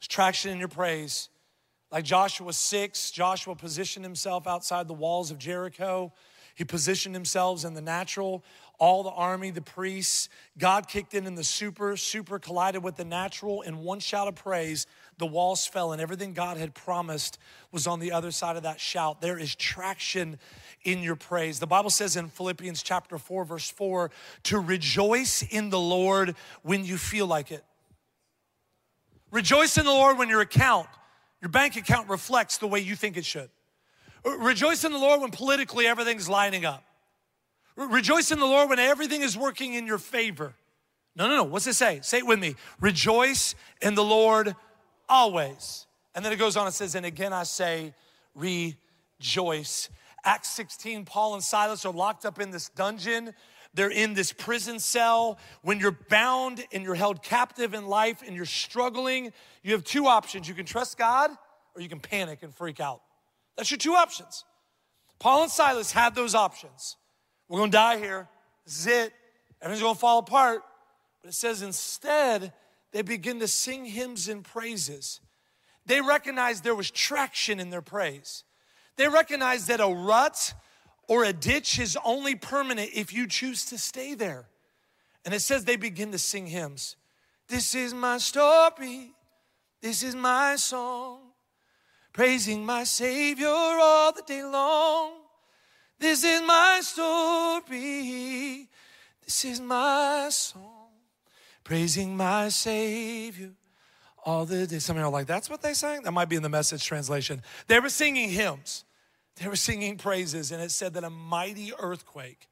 There's traction in your praise. Like Joshua 6, Joshua positioned himself outside the walls of Jericho. He positioned himself in the natural, all the army, the priests. God kicked in the super collided with the natural. In one shout of praise, the walls fell, and everything God had promised was on the other side of that shout. There is traction in your praise. The Bible says in Philippians chapter 4, verse 4, to rejoice in the Lord when you feel like it. Rejoice in the Lord when your bank account reflects the way you think it should. Rejoice in the Lord when politically everything's lining up. Rejoice in the Lord when everything is working in your favor. No. What's it say? Say it with me. Rejoice in the Lord always. And then it goes on and says, and again I say, rejoice. Acts 16, Paul and Silas are locked up in this dungeon. They're in this prison cell. When you're bound and you're held captive in life and you're struggling, you have two options. You can trust God or you can panic and freak out. That's your two options. Paul and Silas had those options. We're going to die here. This is it. Everything's going to fall apart. But it says instead, they begin to sing hymns and praises. They recognized there was traction in their praise. They recognized that a rut or a ditch is only permanent if you choose to stay there. And it says they begin to sing hymns. This is my story. This is my song. Praising my Savior all the day long. This is my story. This is my song. praising my Savior all the day. Some of you are like, that's what they sang? That might be in the Message translation. They were singing hymns. They were singing praises, and it said that a mighty earthquake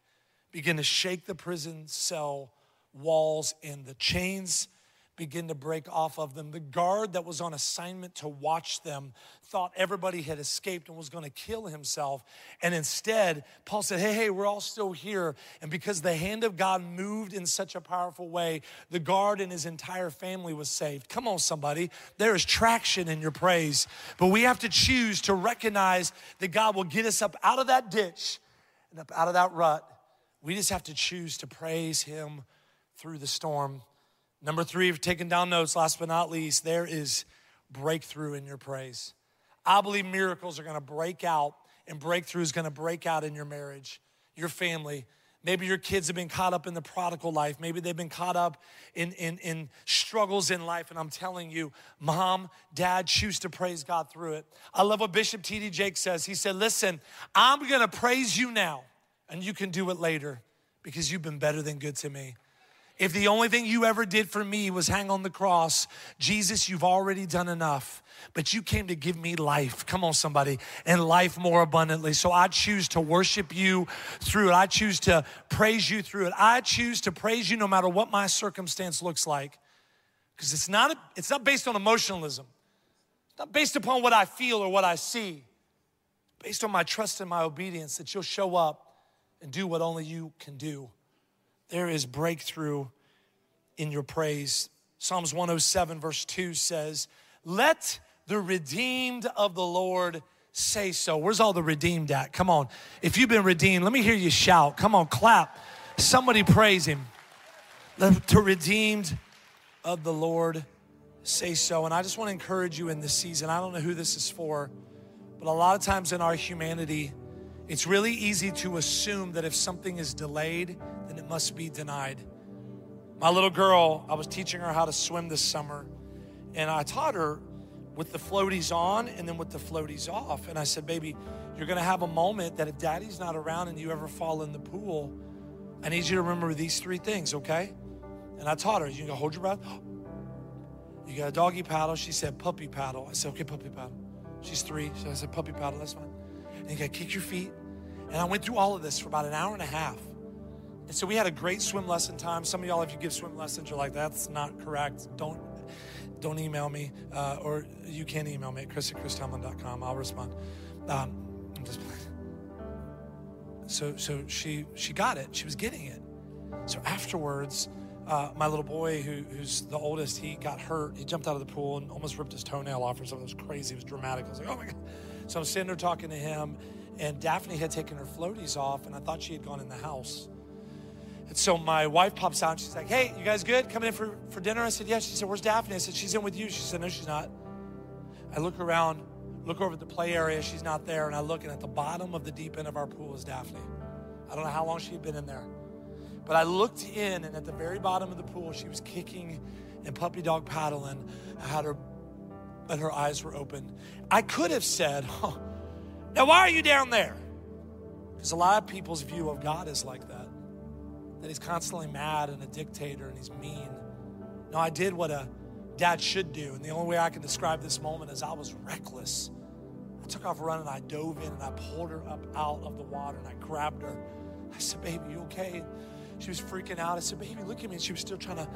began to shake the prison cell walls, and the chains begin to break off of them. The guard that was on assignment to watch them thought everybody had escaped and was going to kill himself. And instead, Paul said, hey, we're all still here. And because the hand of God moved in such a powerful way, the guard and his entire family was saved. Come on, somebody. There is traction in your praise. But we have to choose to recognize that God will get us up out of that ditch and up out of that rut. We just have to choose to praise him through the storm. Number three, if you're taking down notes, last but not least, there is breakthrough in your praise. I believe miracles are gonna break out, and breakthrough is gonna break out in your marriage, your family. Maybe your kids have been caught up in the prodigal life. Maybe they've been caught up in struggles in life. And I'm telling you, mom, dad, choose to praise God through it. I love what Bishop T.D. Jake says. He said, listen, I'm gonna praise you now, and you can do it later because you've been better than good to me. If the only thing you ever did for me was hang on the cross, Jesus, you've already done enough, but you came to give me life. Come on, somebody, and life more abundantly. So I choose to worship you through it. I choose to praise you through it. I choose to praise you no matter what my circumstance looks like, because it's not based on emotionalism. It's not based upon what I feel or what I see. It's based on my trust and my obedience that you'll show up and do what only you can do. There is breakthrough in your praise. Psalms 107 verse 2 says, let the redeemed of the Lord say so. Where's all the redeemed at? Come on. If you've been redeemed, let me hear you shout. Come on, clap. Somebody praise him. Let the redeemed of the Lord say so. And I just want to encourage you in this season. I don't know who this is for, but a lot of times in our humanity, it's really easy to assume that if something is delayed, then it must be denied. My little girl, I was teaching her how to swim this summer, and I taught her with the floaties on and then with the floaties off. And I said, baby, you're gonna have a moment that if daddy's not around and you ever fall in the pool, I need you to remember these three things, okay? And I taught her, you gotta hold your breath. You got a doggy paddle. She said, puppy paddle. I said, okay, puppy paddle. She's 3, so I said, puppy paddle, that's fine. And you gotta kick your feet. And I went through all of this for about an hour and a half. And so we had a great swim lesson time. Some of y'all, if you give swim lessons, you're like, that's not correct. Don't email me, or you can email me at chris@christomlin.com. I'll respond. I'm just playing. So she got it. She was getting it. So afterwards, my little boy, who's the oldest, he got hurt. He jumped out of the pool and almost ripped his toenail off or something. It was crazy. It was dramatic. I was like, oh, my God. So I'm sitting there talking to him, and Daphne had taken her floaties off, and I thought she had gone in the house. And so my wife pops out and she's like, hey, you guys good? Coming in for dinner? I said, yes. Yeah. She said, where's Daphne? I said, she's in with you. She said, no, she's not. I look around, look over at the play area. She's not there. And I look, and at the bottom of the deep end of our pool is Daphne. I don't know how long she had been in there. But I looked in, and at the very bottom of the pool, she was kicking and puppy dog paddling. And her eyes were open. I could have said, oh, now why are you down there? Because a lot of people's view of God is like that. That he's constantly mad and a dictator and he's mean. No, I did what a dad should do. And the only way I can describe this moment is I was reckless. I took off running, I dove in, and I pulled her up out of the water, and I grabbed her. I said, baby, you okay? She was freaking out. I said, baby, look at me. And she was still trying to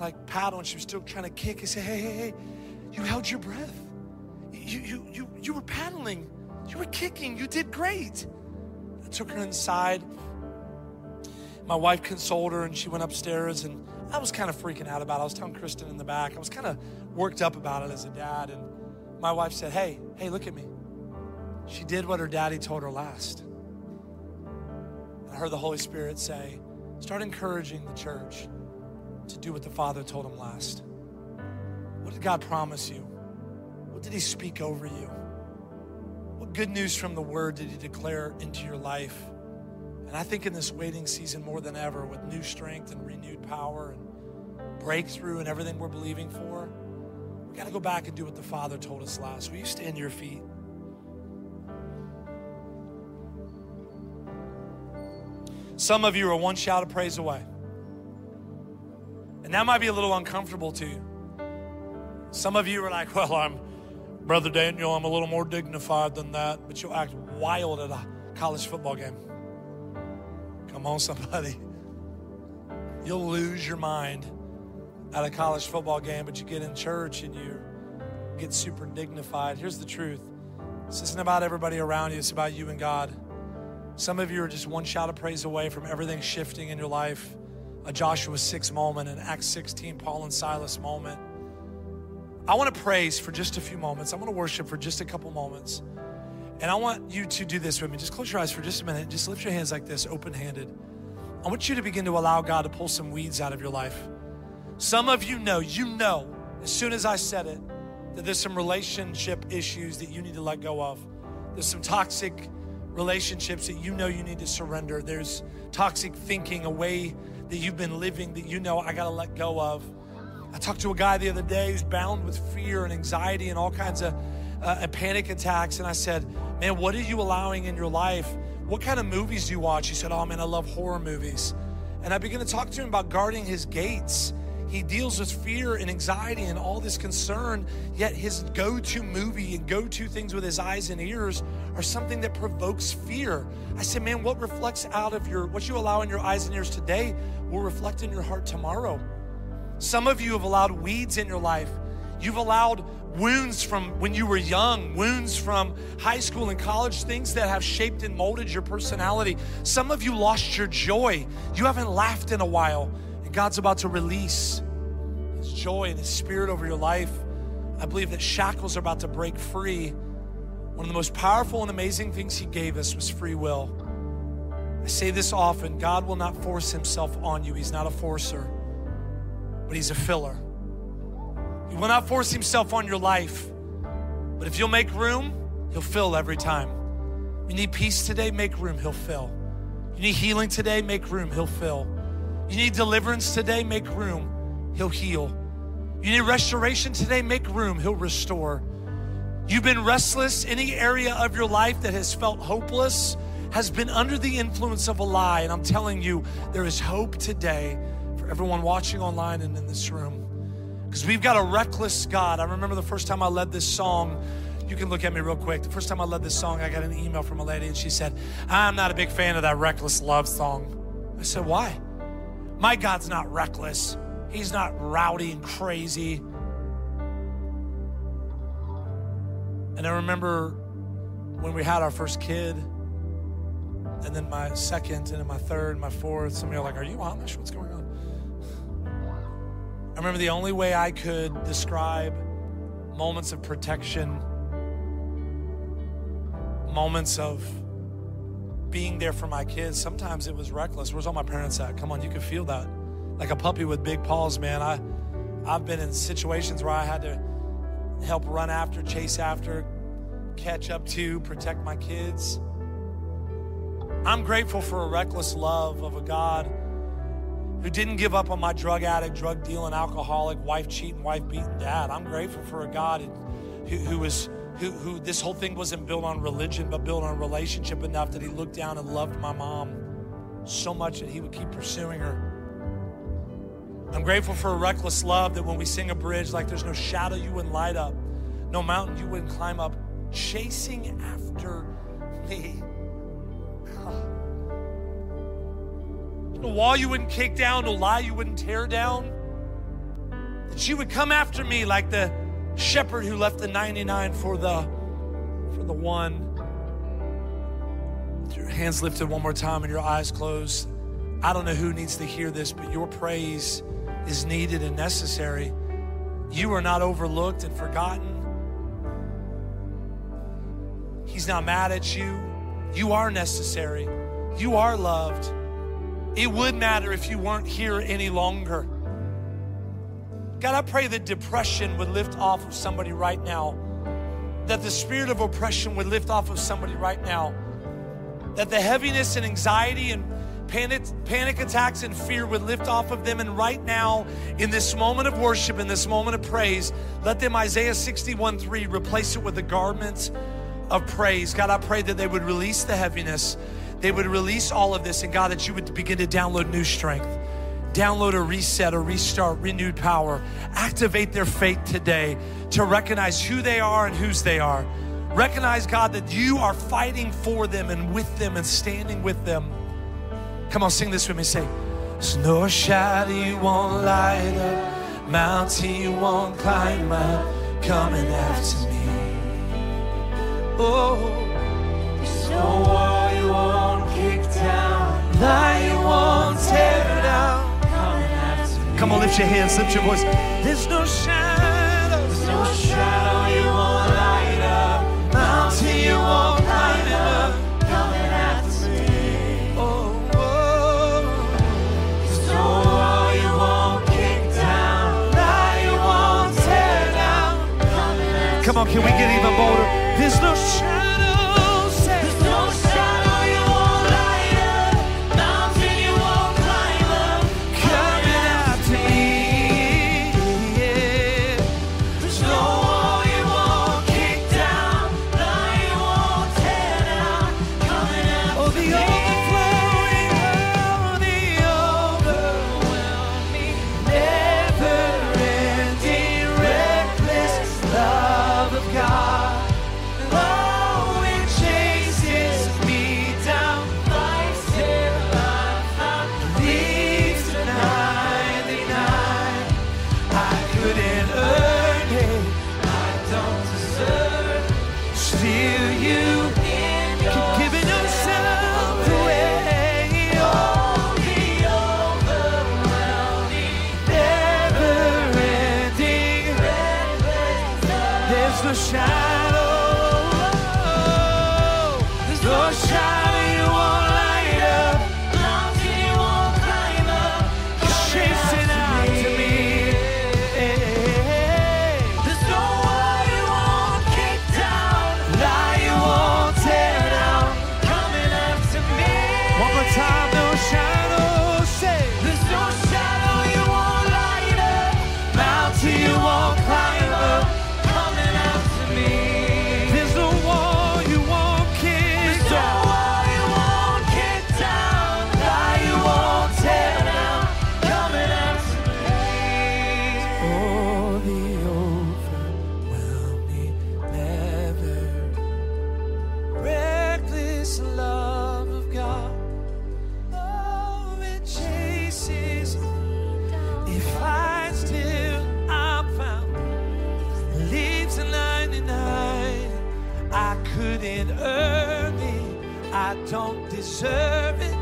like paddle, and she was still trying to kick. I said, hey, you held your breath. You were paddling, you were kicking, you did great. I took her inside. My wife consoled her, and she went upstairs, and I was kind of freaking out about it. I was telling Kristen in the back, I was kind of worked up about it as a dad, and my wife said, hey, look at me. She did what her daddy told her last. And I heard the Holy Spirit say, start encouraging the church to do what the Father told them last. What did God promise you? What did he speak over you? What good news from the word did he declare into your life? And I think in this waiting season more than ever, with new strength and renewed power and breakthrough and everything we're believing for, we gotta go back and do what the Father told us last. Will you stand to your feet? Some of you are one shout of praise away. And that might be a little uncomfortable too. Some of you are like, well, Brother Daniel, I'm a little more dignified than that, but you'll act wild at a college football game. Come on, somebody. You'll lose your mind at a college football game, but you get in church and you get super dignified. Here's the truth. This isn't about everybody around you. It's about you and God. Some of you are just one shout of praise away from everything shifting in your life. A Joshua 6 moment, an Acts 16 Paul and Silas moment. I want to praise for just a few moments. I want to worship for just a couple moments. And I want you to do this with me. Just close your eyes for just a minute. Just lift your hands like this, open-handed. I want you to begin to allow God to pull some weeds out of your life. Some of you know, as soon as I said it, that there's some relationship issues that you need to let go of. There's some toxic relationships that you know you need to surrender. There's toxic thinking, a way that you've been living that you know I got to let go of. I talked to a guy the other day who's bound with fear and anxiety and all kinds of panic attacks. And I said, man, what are you allowing in your life? What kind of movies do you watch? He said, oh man, I love horror movies. And I began to talk to him about guarding his gates. He deals with fear and anxiety and all this concern, yet his go-to movie and go-to things with his eyes and ears are something that provokes fear. I said, man, what reflects out of what you allow in your eyes and ears today will reflect in your heart tomorrow. Some of you have allowed weeds in your life. You've allowed wounds from when you were young, wounds from high school and college, things that have shaped and molded your personality. Some of you lost your joy. You haven't laughed in a while. And God's about to release His joy and His Spirit over your life. I believe that shackles are about to break free. One of the most powerful and amazing things He gave us was free will. I say this often, God will not force Himself on you. He's not a forcer, but He's a filler. He will not force Himself on your life, but if you'll make room, He'll fill every time. You need peace today, make room, He'll fill. You need healing today, make room, He'll fill. You need deliverance today, make room, He'll heal. You need restoration today, make room, He'll restore. You've been restless, any area of your life that has felt hopeless has been under the influence of a lie, and I'm telling you, there is hope today for everyone watching online and in this room. Because we've got a reckless God. I remember the first time I led this song. You can look at me real quick. The first time I led this song, I got an email from a lady and she said, I'm not a big fan of that reckless love song. I said, why? My God's not reckless. He's not rowdy and crazy. And I remember when we had our first kid, and then my second, and then my third, and my fourth, some of you are like, are you Amish? What's going on? I remember the only way I could describe moments of protection, moments of being there for my kids, sometimes it was reckless. Where's all my parents at? Come on, you can feel that. Like a puppy with big paws, man. I've been in situations where I had to help run after, chase after, catch up to, protect my kids. I'm grateful for a reckless love of a God who didn't give up on my drug addict, drug dealing, alcoholic, wife cheating, wife beating dad. I'm grateful for a God who this whole thing wasn't built on religion, but built on relationship enough that He looked down and loved my mom so much that He would keep pursuing her. I'm grateful for a reckless love that when we sing a bridge, like there's no shadow you wouldn't light up, no mountain you wouldn't climb up, chasing after me. No wall you wouldn't kick down, no lie you wouldn't tear down. That she would come after me like the shepherd who left the 99 for the one. With your hands lifted one more time and your eyes closed, I don't know who needs to hear this, but your praise is needed and necessary. You are not overlooked and forgotten. He's not mad at you. You are necessary. You are loved. It would matter if you weren't here any longer. God, I pray that depression would lift off of somebody right now, that the spirit of oppression would lift off of somebody right now, that the heaviness and anxiety and panic attacks and fear would lift off of them. And right now, in this moment of worship, in this moment of praise, let them, Isaiah 61:3, replace it with the garments of praise. God, I pray that they would release the heaviness. They would release all of this, and God, that you would begin to download new strength, download a reset, a restart, renewed power. Activate their faith today to recognize who they are and whose they are. Recognize, God, that you are fighting for them and with them and standing with them. Come on, sing this with me. Say, there's no shadow you won't light up, mountain you won't climb up, coming after me. Oh, there's no wall you won't kick down, lie you won't tear down, coming after me. Come on, lift your hands, lift your voice. There's no shadow, there's no shadow you won't light up, mountain you won't climb up. Come on, can we get even bolder? There's no shadows. There's no shadow you won't light up. Mountain you won't climb up. Coming after me. Yeah. There's no wall you won't kick down. Lie you won't tear down. Coming after me. Oh, the overflowing love, the overwhelming, never-ending, reckless love. God, oh, it chases me down, lies till I'm found, leaves to 99. I couldn't earn it, I don't deserve it.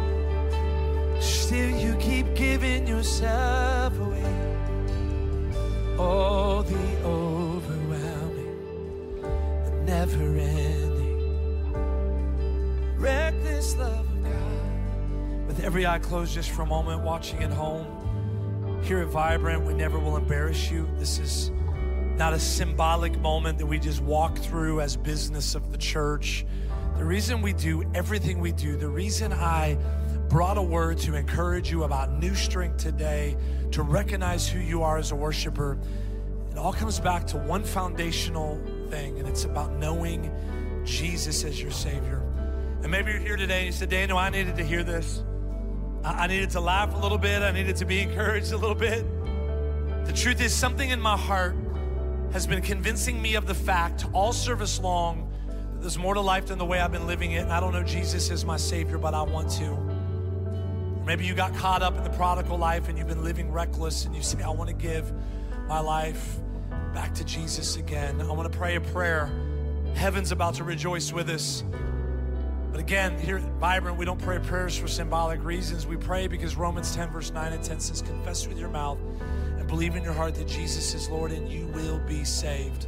Still, you keep giving yourself away. Oh, the overwhelming, never-ending, reckless love. There's no shadow. Deserve it, still you keep giving yourself away. Oh, the overwhelming, the never-ending, reckless love of God. With every eye closed just for a moment, watching at home, here at Vibrant, we never will embarrass you. This is not a symbolic moment that we just walk through as business of the church. The reason we do everything we do, the reason I brought a word to encourage you about new strength today, to recognize who you are as a worshiper, it all comes back to one foundational thing, and it's about knowing Jesus as your Savior. And maybe you're here today and you said, Daniel, I needed to hear this. I needed to laugh a little bit. I needed to be encouraged a little bit. The truth is, something in my heart has been convincing me of the fact all service long there's more to life than the way I've been living it. And I don't know Jesus is my Savior, but I want to. Maybe you got caught up in the prodigal life and you've been living reckless and you say, I want to give my life back to Jesus again. I want to pray a prayer. Heaven's about to rejoice with us. But again, here at Vibrant, we don't pray prayers for symbolic reasons. We pray because Romans 10, verse 9 and 10 says, confess with your mouth and believe in your heart that Jesus is Lord and you will be saved.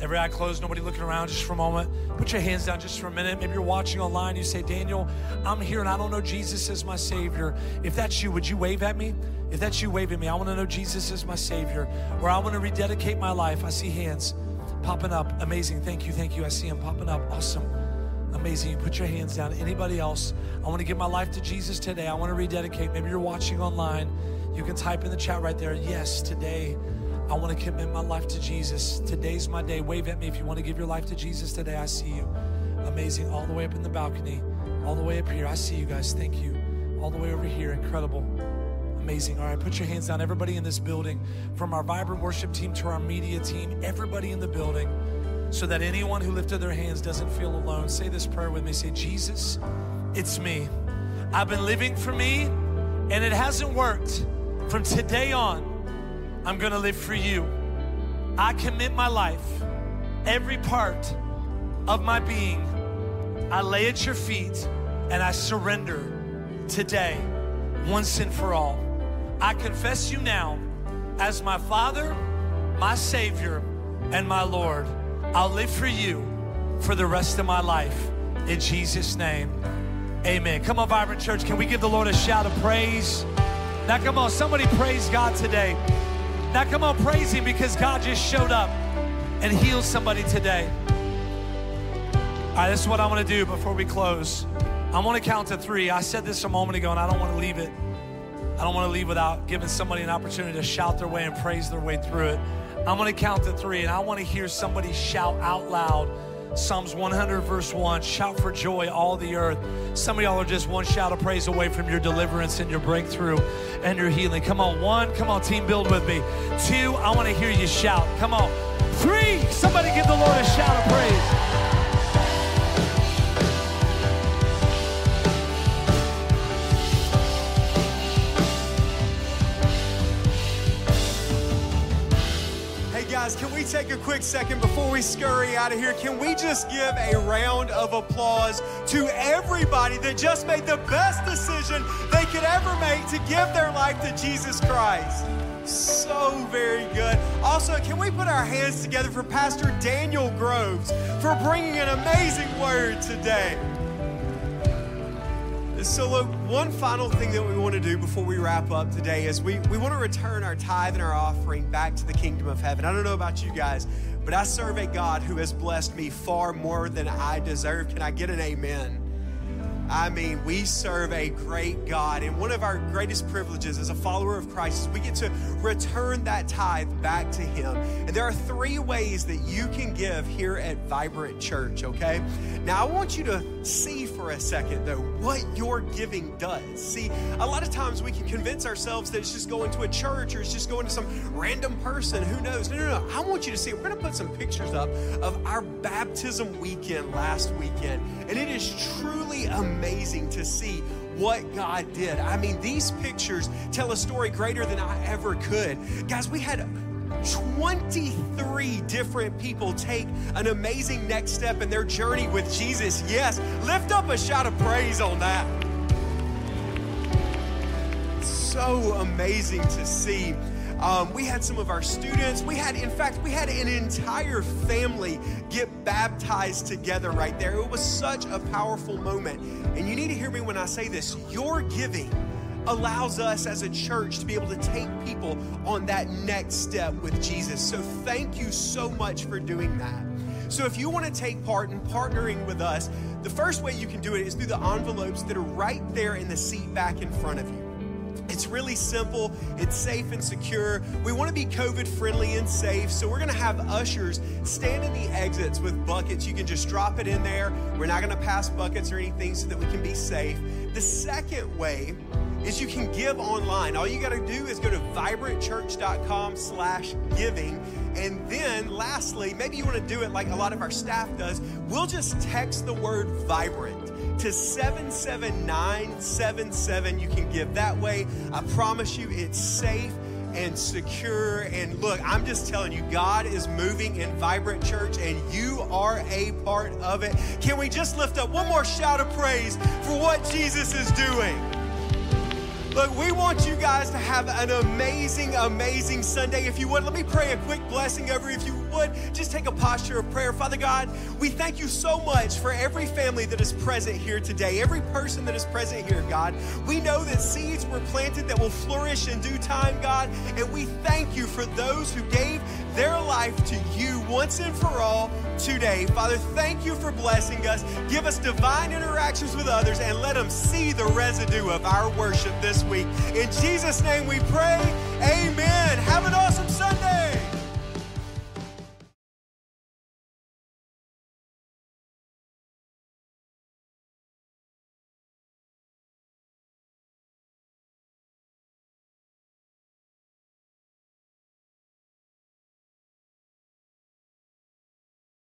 Every eye closed, nobody looking around just for a moment. Put your hands down just for a minute. Maybe you're watching online. You say, Daniel, I'm here and I don't know Jesus as my Savior. If that's you, would you wave at me? If that's you, wave at me. I want to know Jesus as my Savior. Or I want to rededicate my life. I see hands popping up. Amazing. Thank you. Thank you. I see them popping up. Awesome. Amazing. You put your hands down. Anybody else? I want to give my life to Jesus today. I want to rededicate. Maybe you're watching online. You can type in the chat right there. Yes, today. I want to commit my life to Jesus. Today's my day. Wave at me if you want to give your life to Jesus today. I see you. Amazing. All the way up in the balcony, all the way up here. I see you guys. Thank you. all the way over here. Incredible. Amazing. All right, put your hands down. Everybody in this building, from our Vibrant worship team to our media team, everybody in the building, so that anyone who lifted their hands doesn't feel alone. Say this prayer with me. Say, Jesus, it's me. I've been living for me, and it hasn't worked. From today on, I'm going to live for you. I commit my life, every part of my being. I lay at your feet, and I surrender today, once and for all. I confess you now as my Father, my Savior, and my Lord. I'll live for you for the rest of my life. In Jesus' name, amen. Come on, Vibrant Church, can we give the Lord a shout of praise? Now, come on, somebody praise God today. Now, come on, praise Him, because God just showed up and healed somebody today. All right, this is what I want to do before we close. I want to count to three. I said this a moment ago, and I don't want to leave it. I don't want to leave without giving somebody an opportunity to shout their way and praise their way through it. I'm going to count to three, and I want to hear somebody shout out loud. Psalms 100, verse 1, shout for joy, all the earth. Some of y'all are just one shout of praise away from your deliverance and your breakthrough and your healing. Come on, one. Come on, team, build with me. Two, I want to hear you shout. Come on. Three, somebody give the Lord a shout of praise. Can we take a quick second before we scurry out of here? Can we just give a round of applause to everybody that just made the best decision they could ever make to give their life to Jesus Christ? So very good. Also, can we put our hands together for Pastor Daniel Groves for bringing an amazing word today? So look, one final thing that we want to do before we wrap up today is we want to return our tithe and our offering back to the kingdom of heaven. I don't know about you guys, but I serve a God who has blessed me far more than I deserve. Can I get an amen? I mean, we serve a great God, and one of our greatest privileges as a follower of Christ is we get to return that tithe back to Him. And there are three ways that you can give here at Vibrant Church, okay? Now, I want you to see for a second, though, what your giving does. See, a lot of times we can convince ourselves that it's just going to a church or it's just going to some random person. Who knows? No, no, no. I want you to see. We're going to put some pictures up of our baptism weekend last weekend, and it is truly amazing to see what God did. I mean, these pictures tell a story greater than I ever could. Guys, we had 23 different people take an amazing next step in their journey with Jesus. Yes, lift up a shout of praise on that. So amazing to see. We had some of our students. In fact, we had an entire family get baptized together right there. It was such a powerful moment. And you need to hear me when I say this. Your giving allows us as a church to be able to take people on that next step with Jesus. So thank you so much for doing that. So if you want to take part in partnering with us, the first way you can do it is through the envelopes that are right there in the seat back in front of you. It's really simple. It's safe and secure. We want to be COVID friendly and safe. So we're going to have ushers stand in the exits with buckets. You can just drop it in there. We're not going to pass buckets or anything so that we can be safe. The second way is you can give online. All you got to do is go to vibrantchurch.com/giving. And then lastly, maybe you want to do it like a lot of our staff does. We'll just text the word Vibrant to 77977. You can give that way. I promise you it's safe and secure. And look, I'm just telling you, God is moving in Vibrant Church, and you are a part of it. Can we just lift up one more shout of praise for what Jesus is doing? Look, we want you guys to have an amazing, amazing Sunday. If you would, let me pray a quick blessing over you. If you would, just take a posture of prayer. Father God, we thank you so much for every family that is present here today, every person that is present here, God. We know that seeds were planted that will flourish in due time, God, and we thank you for those who gave their life to you once and for all today. Father, thank you for blessing us. Give us divine interactions with others, and let them see the residue of our worship this week. In Jesus' name we pray, amen. Have an awesome Sunday.